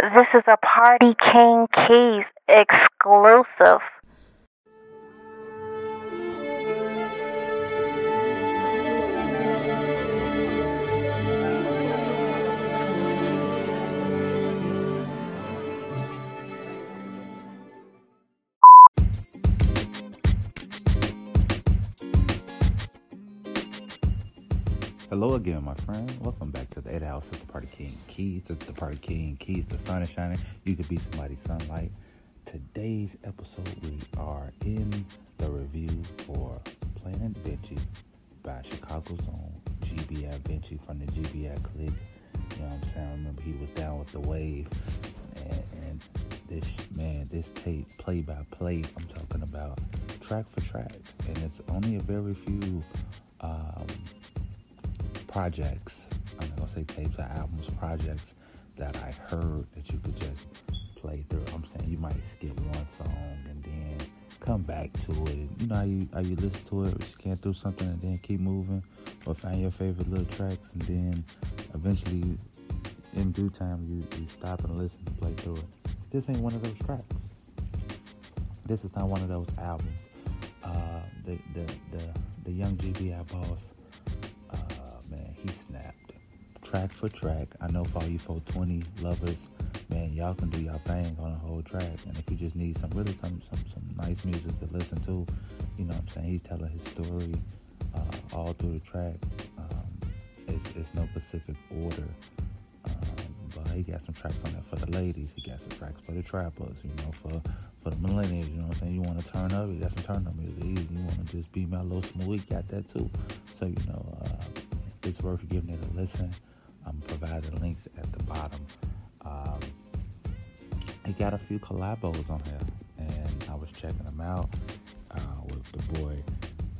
This is a Party King Keys exclusive. Hello again, my friend. Welcome back to the Ada House with the Party King Keys. This is the Party King Keys. The sun is shining. You could be somebody's sunlight. Today's episode, we are in the review for Planet Vinci by Chicago's own GBI Vinci from the GBI clique. You know what I'm saying? I remember he was down with the wave. And this tape, play by play, I'm talking about track for track. And it's only a very few projects, I'm not gonna say tapes or albums, projects that I heard that you could just play through. I'm saying you might skip one song and then come back to it. You know how you listen to it, scan through something and then keep moving, or find your favorite little tracks and then eventually in due time you stop and listen and play through it. This ain't one of those tracks. This is not one of those albums. The young GBI boss, man, he snapped. Track for track. I know for all you 420 lovers, man, y'all can do y'all thing on a whole track. And if you just need some nice music to listen to, you know what I'm saying? He's telling his story all through the track. It's no specific order. But he got some tracks on there for the ladies. He got some tracks for the trappers, you know, for the millennials, you know what I'm saying? You want to turn up, you got some turn up music. You want to just be mellow, smooth, you got that too. So, you know, it's worth giving it a listen. I'm providing links at the bottom. It got a few collabos on here, and I was checking them out with the boy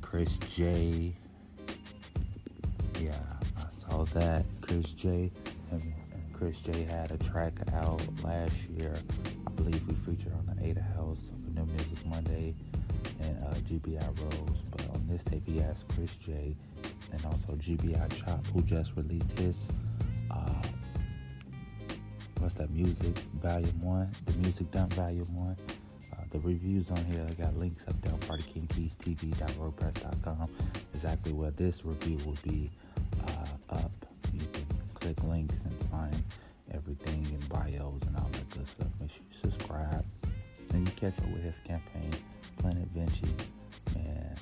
Chris J. Yeah, I saw that. Chris J. And Chris J had a track out last year. I believe we featured on the Ada House for New Music Monday and GBI Rose. But on this tape, he asked Chris J. and also GBI Chop, who just released his music volume 1, the music dump volume 1. The reviews on here, I got links up there on PartyKingKeysTV.RoadPress.com, exactly where this review will be up. You can click links and find everything in bios and all that good stuff. Make sure you subscribe and you catch up with his campaign, Planet Vinci. Man,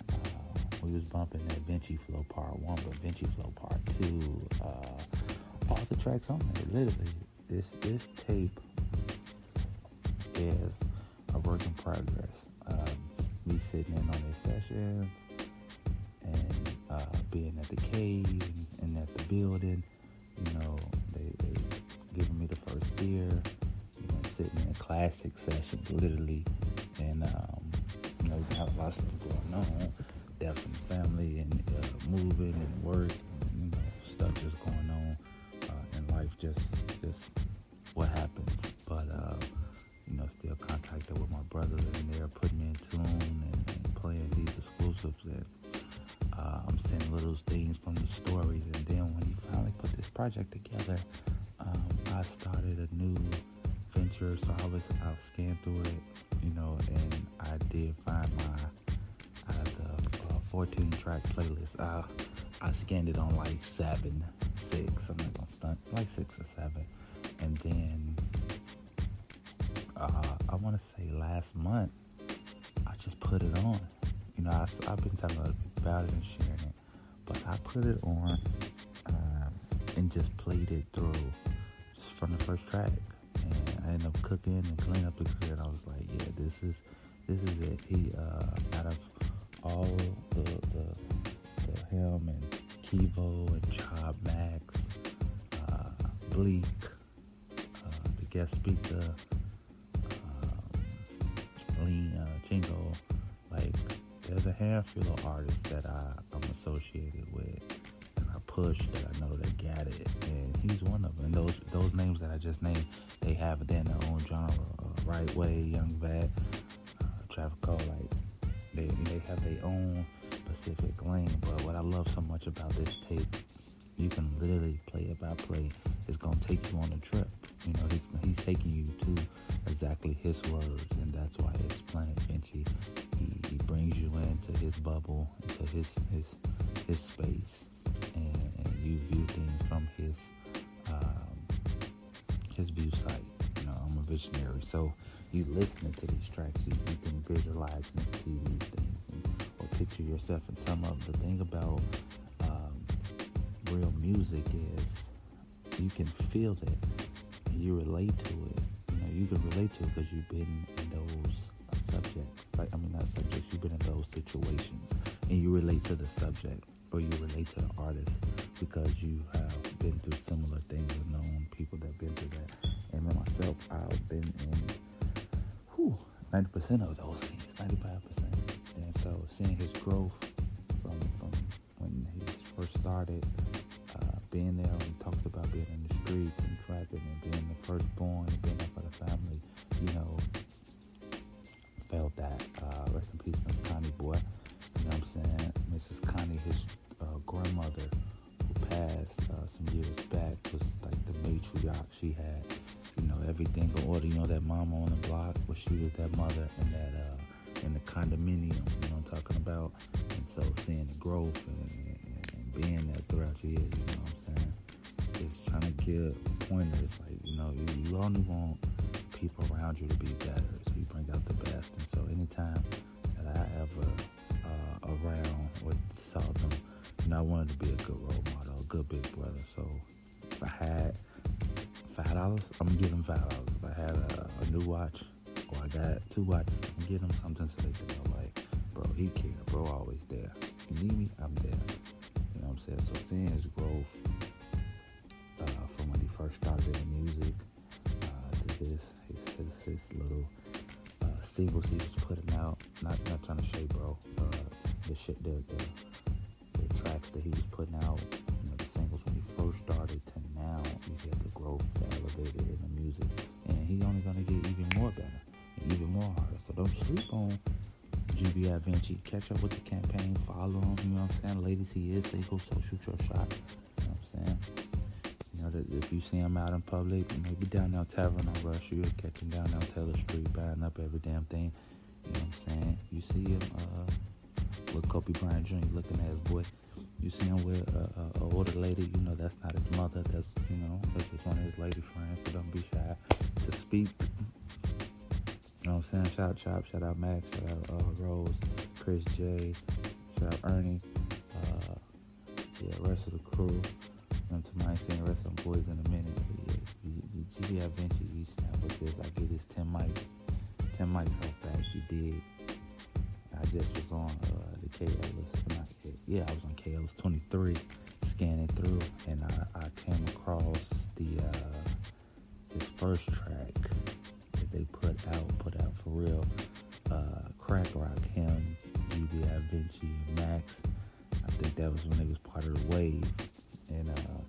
we was bumping that Vinci Flow Part 1, but Vinci Flow Part 2, all the tracks on there, literally. This tape is a work in progress. Me sitting in on their sessions and being at the cave and at the building, you know, they giving me the first year, you know, sitting in classic sessions, literally, and, you know, we have lots of stuff going on. Deaths in the family and moving and work and, you know, stuff just going on in life, just what happens. But, you know, still contacted with my brother and they're putting me in tune and playing these exclusives. And I'm seeing little things from the stories. And then when he finally put this project together, I started a new venture. So I scanned through it, you know, and I did find my, out of the 14-track playlist. I scanned it on like 7, 6. I'm not gonna stunt, like 6 or 7. And then I want to say last month I just put it on. You know, I've been talking about it and sharing it, but I put it on and just played it through just from the first track. And I ended up cooking and cleaning up the crib. I was like, yeah, this is it. He out of all the him and Kivo and Job Max, Bleak, the guest speaker, Lean, Chingo, like, there's a handful of artists that I'm associated with and I push that I know they got it, and he's one of them. And those names that I just named, they have it in their own genre. Right Way, Young Vat, Traffic Call, like, They have their own specific lane. But what I love so much about this tape, you can literally play it by play. It's going to take you on a trip. You know, he's taking you to exactly his words, and that's why it's Planet Vinci. He brings you into his bubble, into his space, and you view things from his view site. You know, I'm a visionary, so you listening to these tracks, you can visualize and see these things, or picture yourself in some of them. The thing about real music is you can feel it, and you relate to it. You know, you can relate to it because you've been in those subjects. Like, I mean, not subjects. You've been in those situations, and you relate to the subject, or you relate to the artist because you have been through similar things and known people that have been through that. And then myself, I've been in 90% of those things, 95%. And so seeing his growth from when he first started, being there, we talked about being in the streets and trapping and being the firstborn and being there for the family, you know, felt that. Rest in peace, Miss Connie, boy. You know what I'm saying? Mrs. Connie, his grandmother, who passed some years back, was like the matriarch. She had, you know, everything in order. You know, that mama on the block, where she was that mother and that in the condominium. You know what I'm talking about? And so seeing the growth and being there throughout your years, you know what I'm saying? Just trying to give pointers, like, you know, you only want people around you to be better, so you bring out the best. And so anytime that I ever around or saw them, you know, I wanted to be a good role model, a good big brother. So if I had $5, I'm gonna give them $5. If I had a new watch, or I got two watches, I'm gonna give them something so they can know, like, bro, he care, bro, always there. You need me, I'm there. You know what I'm saying? So seeing his growth from when he first started in music to his little singles he was putting out, not trying to shade, bro, the tracks that he was putting out, you know, the singles when he first started to now, you get the growth, the elevated in the music, and he only gonna get even more better and even more harder. So don't sleep on GBI Vinci. Catch up with the campaign, follow him, you know what I'm saying? Ladies, he is single, so shoot your shot. You know what I'm saying? You know, that if you see him out in public, maybe down there Tavern on Rush, you'll catch him down there Taylor Street buying up every damn thing. You know what I'm saying? You see him with Kobe Bryant Jr. looking at his boy. You see him with an older lady, you know, that's not his mother. That's, you know, that's just one of his lady friends. So don't be shy to speak. You know what I'm saying? Shout out Chop, shout out Max, shout out Rose, Chris J, shout out Ernie, the rest of the crew. Tonight, seeing the rest of them boys in a minute. But yeah, GBI Vinci, you snap with this. I get his 10 mics off back. You dig? I just was on the K-List. Yeah, I was on K-List 23, scanning through, and I came across the his first track that they put out for real. Crack Rock, him, GBI Vinci, Max. I think that was when they was part of the wave. And,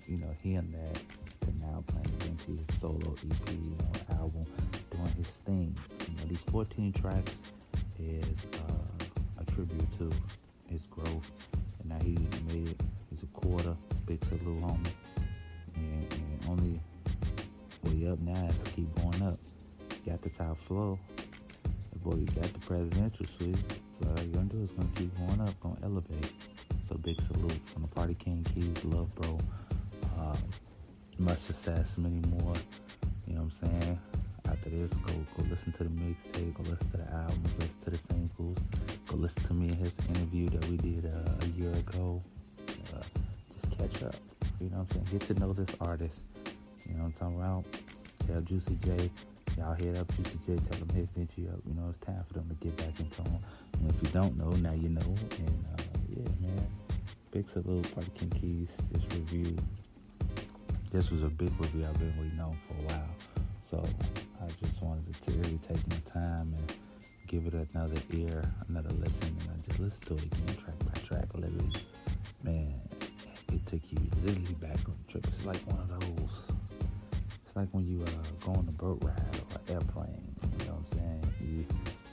you know, he and that to now playing against his solo EP, you know, album, doing his thing. You know, these 14 tracks is a tribute to his growth. And now he made it. He's a quarter, big to little homie. And only way up now is to keep going up. Got the top floor. Boy, you got the presidential suite. So all you're going to do is going to keep going up, going to elevate. A big salute from the Party King Keys. Love, bro. Much success, many more. You know what I'm saying? After this, go listen to the mixtape, go listen to the albums, listen to the singles, go listen to me and his interview that we did a year ago. Just catch up. You know what I'm saying? Get to know this artist. You know what I'm talking about? Tell Juicy J, y'all hit up Juicy J, tell him hit Vinci up. You know, it's time for them to get back into him. And if you don't know, now you know. And yeah, man. Big salute, Party King Keys. This review, this was a big review I've been waiting on for a while. So I just wanted to really take my time and give it another ear, another listen. And I just listened to it again, track by track, literally. Man, it took you literally back on the trip. It's like one of those. It's like when you go on a boat ride or an airplane. You know what I'm saying?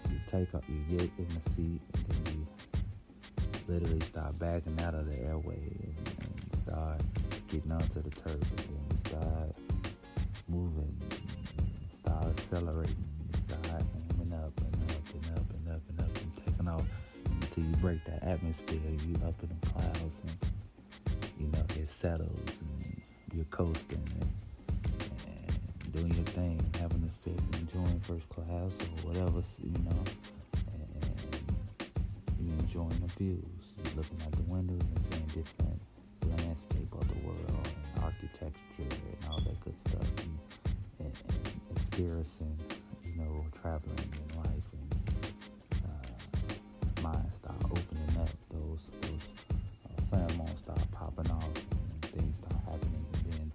You take up, you get in the seat, and then you literally start backing out of the airway and start getting onto the turf, and then we start moving and accelerating. It's the high thing, and up and taking off until you break that atmosphere. You up in the clouds, and you know it settles, and you're coasting and doing your thing, having a sip, enjoying first class or whatever, you know, and you're enjoying the views. You're looking out the windows and seeing different landscape of the world, and architecture, and all that good stuff. And experiencing, you know, traveling in life, and minds start opening up, those pheromones start popping off, and things start happening, and then,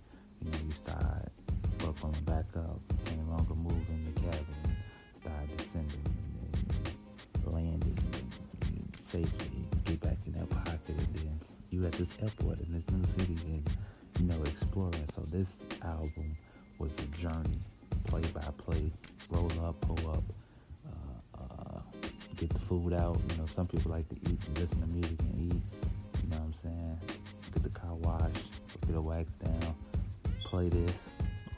you know, you start buckling back up, you no longer moving the cabin, start descending, and landing, and safely get back in that pocket, and then you at this airport in this new city, and, you know, exploring. So this album was a journey, play by play, roll up, pull up, get the food out. You know, some people like to eat and listen to music and eat, you know what I'm saying? Get the car washed, get the wax down, play this.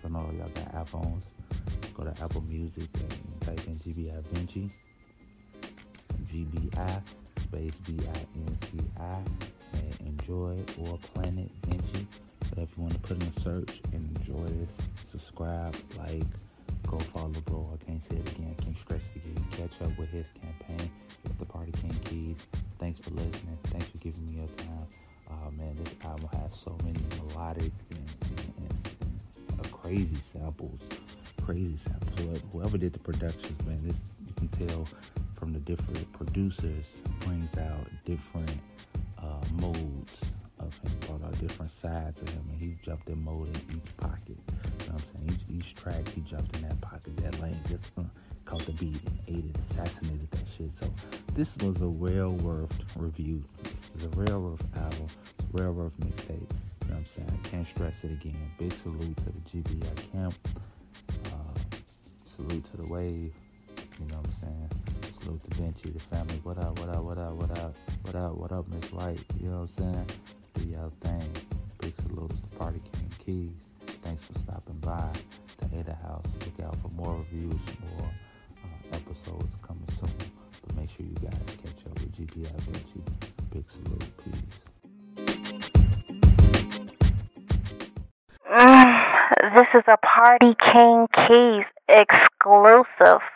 I know y'all got iPhones. Go to Apple Music and type in GBI Vinci, GBI space VINCI, and enjoy, or Planet Vinci. So if you want to put in a search and enjoy this, subscribe, like, go follow bro. I can't say it again. I can't stretch it again. Catch up with his campaign. It's the Party King Keys. Thanks for listening. Thanks for giving me your time. Man, this album has so many melodic and crazy samples. Whoever did the productions, man, this, you can tell from the different producers, brings out different modes of him, brought out different sides of him, and he jumped in mode in each pocket. You know what I'm saying? Each track, he jumped in that pocket, that lane, just caught the beat and ate it, assassinated that shit. So this was a well-worth review. This is a well-worth album, well-worth mixtape. You know what I'm saying? I can't stress it again. Big salute to the GBI camp. Salute to the wave. You know what I'm saying? Salute to Vinci, the family. What up, Miss White? You know what I'm saying? Do y'all thing. Big salutes to Party King Keys. Thanks for stopping by to Ada House. Look out for more reviews, more episodes coming soon. But make sure you guys catch up with GBI Vinci. Big salute. Peace. This is a Party King Keys exclusive.